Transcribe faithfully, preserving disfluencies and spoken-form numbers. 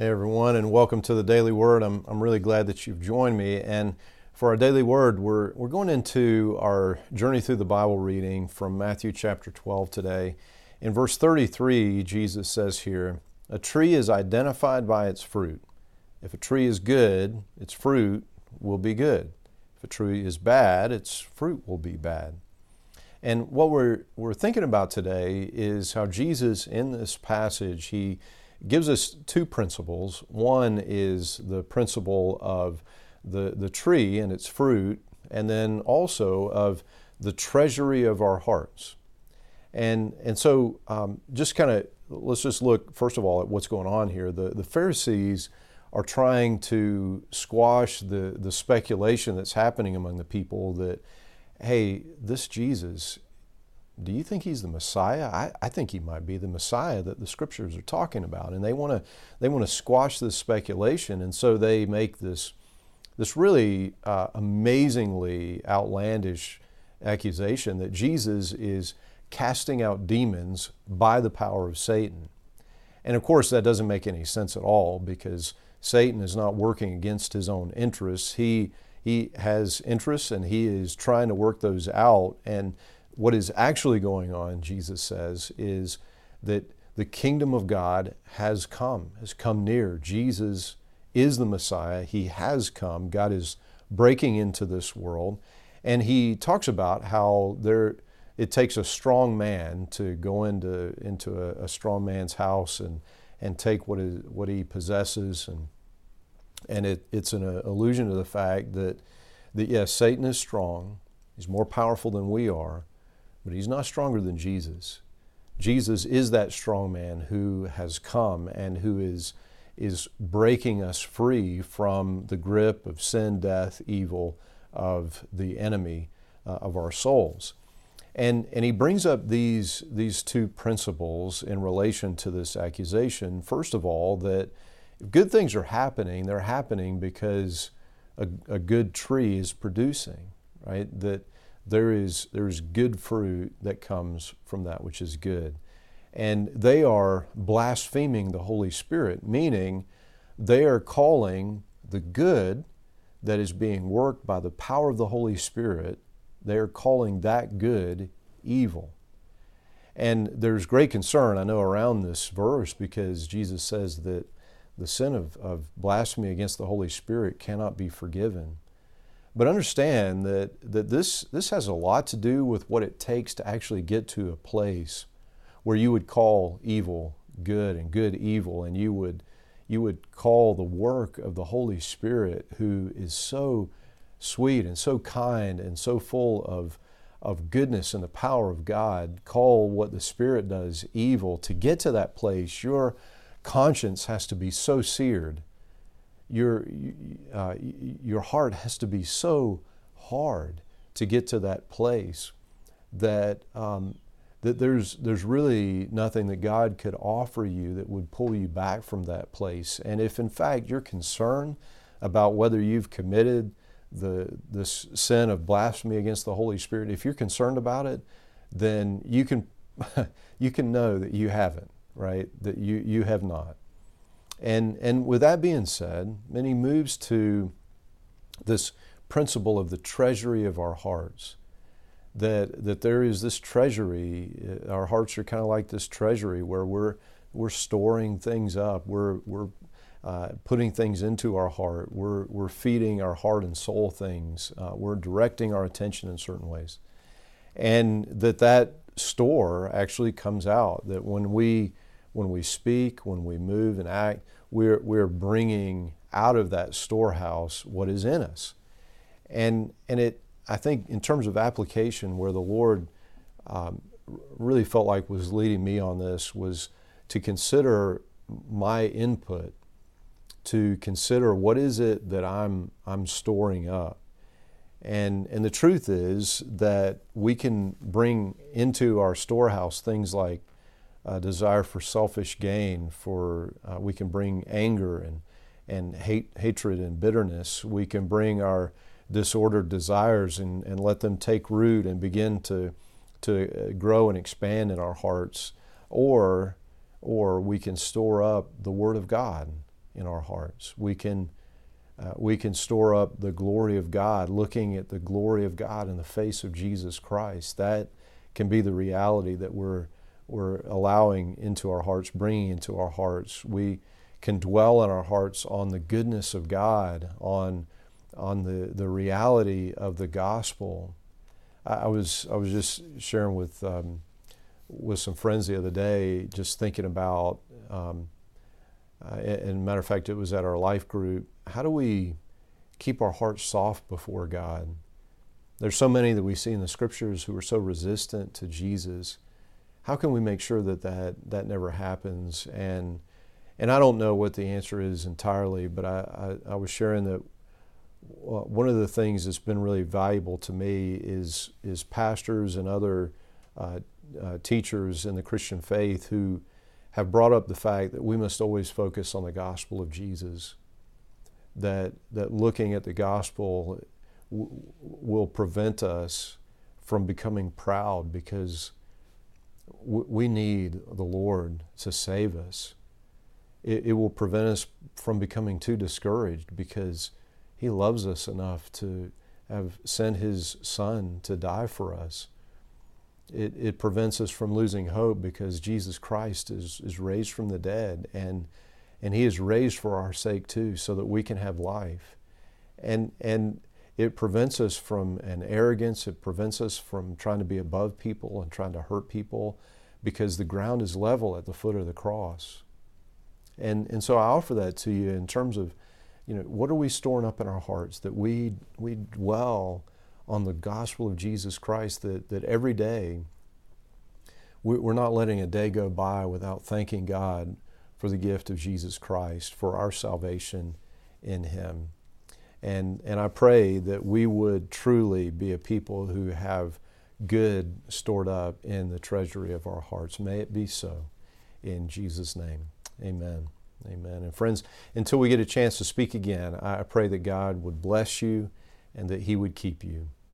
Hey everyone, and welcome to the Daily Word. I'm I'm really glad that you've joined me. And for our Daily Word, we're we're going into our journey through the Bible reading from Matthew chapter twelve today. In verse thirty-three, Jesus says here, "A tree is identified by its fruit. If a tree is good, its fruit will be good. If a tree is bad, its fruit will be bad." And what we're we're thinking about today is how Jesus, in this passage, he gives us two principles. One is the principle of the, the tree and its fruit, and then also of the treasury of our hearts. And and so um, just kind of, let's just look first of all at what's going on here. The, the Pharisees are trying to squash the, the speculation that's happening among the people that, hey, this Jesus, do you think he's the Messiah? I, I think he might be the Messiah that the Scriptures are talking about. And they want to they want to squash this speculation, and so they make this this really uh, amazingly outlandish accusation that Jesus is casting out demons by the power of Satan. And of course, that doesn't make any sense at all, because Satan is not working against his own interests. He he has interests, and he is trying to work those out. And what is actually going on, Jesus says, is that the kingdom of God has come, has come near. Jesus is the Messiah. He has come. God is breaking into this world. And he talks about how there it takes a strong man to go into, into a, a strong man's house and, and take what is, what he possesses. And, and it, it's an allusion to the fact that, that, yes, Satan is strong. He's more powerful than we are. But he's not stronger than Jesus. Jesus is that strong man who has come and who is, is breaking us free from the grip of sin, death, evil, of the enemy, uh, of our souls. And, and he brings up these, these two principles in relation to this accusation. First of all, that if good things are happening, they're happening because a, a good tree is producing, right? That There is there is good fruit that comes from that which is good. And they are blaspheming the Holy Spirit, meaning they are calling the good that is being worked by the power of the Holy Spirit, they are calling that good evil. And there's great concern, I know, around this verse, because Jesus says that the sin of, of blasphemy against the Holy Spirit cannot be forgiven. But understand that, that this, this has a lot to do with what it takes to actually get to a place where you would call evil good and good evil, and you would, you would call the work of the Holy Spirit, who is so sweet and so kind and so full of, of goodness and the power of God, call what the Spirit does evil. To get to that place, your conscience has to be so seared. Your uh, your heart has to be so hard to get to that place that um, that there's there's really nothing that God could offer you that would pull you back from that place. And if in fact you're concerned about whether you've committed the this sin of blasphemy against the Holy Spirit, if you're concerned about it, then you can you can know that you haven't, right? That you you have not. And and with that being said, then he moves to this principle of the treasury of our hearts, that that there is this treasury. Our hearts are kind of like this treasury where we're we're storing things up, we're we're uh, putting things into our heart, we're we're feeding our heart and soul things, uh, we're directing our attention in certain ways, and that that store actually comes out. That when we When we speak, when we move and act, we're, we're bringing out of that storehouse what is in us. And, and it, I think in terms of application, where the Lord um, really felt like was leading me on this was to consider my input, to consider what is it that I'm, I'm storing up. And, and the truth is that we can bring into our storehouse things like Uh, desire for selfish gain, for uh, we can bring anger and and hate, hatred and bitterness. We can bring our disordered desires and, and let them take root and begin to to grow and expand in our hearts. Or or we can store up the Word of God in our hearts. We can uh, we can store up the glory of God, looking at the glory of God in the face of Jesus Christ. That can be the reality that we're we're allowing into our hearts, bringing into our hearts. We can dwell in our hearts on the goodness of God, on on the, the reality of the gospel. I, I was I was just sharing with um, with some friends the other day, just thinking about, um, uh, and matter of fact, it was at our life group. How do we keep our hearts soft before God? There's so many that we see in the Scriptures who are so resistant to Jesus. How can we make sure that that, that never happens? And and I don't know what the answer is entirely, but I, I, I was sharing that one of the things that's been really valuable to me is is pastors and other uh, uh, teachers in the Christian faith who have brought up the fact that we must always focus on the gospel of Jesus, that that looking at the gospel w- will prevent us from becoming proud, because w- we need the Lord to save us. It, it will prevent us from becoming too discouraged, because He loves us enough to have sent His Son to die for us. It, it prevents us from losing hope, because Jesus Christ is, is raised from the dead, and and He is raised for our sake too, so that we can have life. And and it prevents us from an arrogance. It prevents us from trying to be above people and trying to hurt people, because the ground is level at the foot of the cross. And and so I offer that to you in terms of, you know, what are we storing up in our hearts, that we we dwell on the gospel of Jesus Christ, that, that every day we're not letting a day go by without thanking God for the gift of Jesus Christ, for our salvation in Him. And, and I pray that we would truly be a people who have good stored up in the treasury of our hearts. May it be so. In Jesus' name, amen. Amen. And friends, until we get a chance to speak again, I pray that God would bless you and that He would keep you.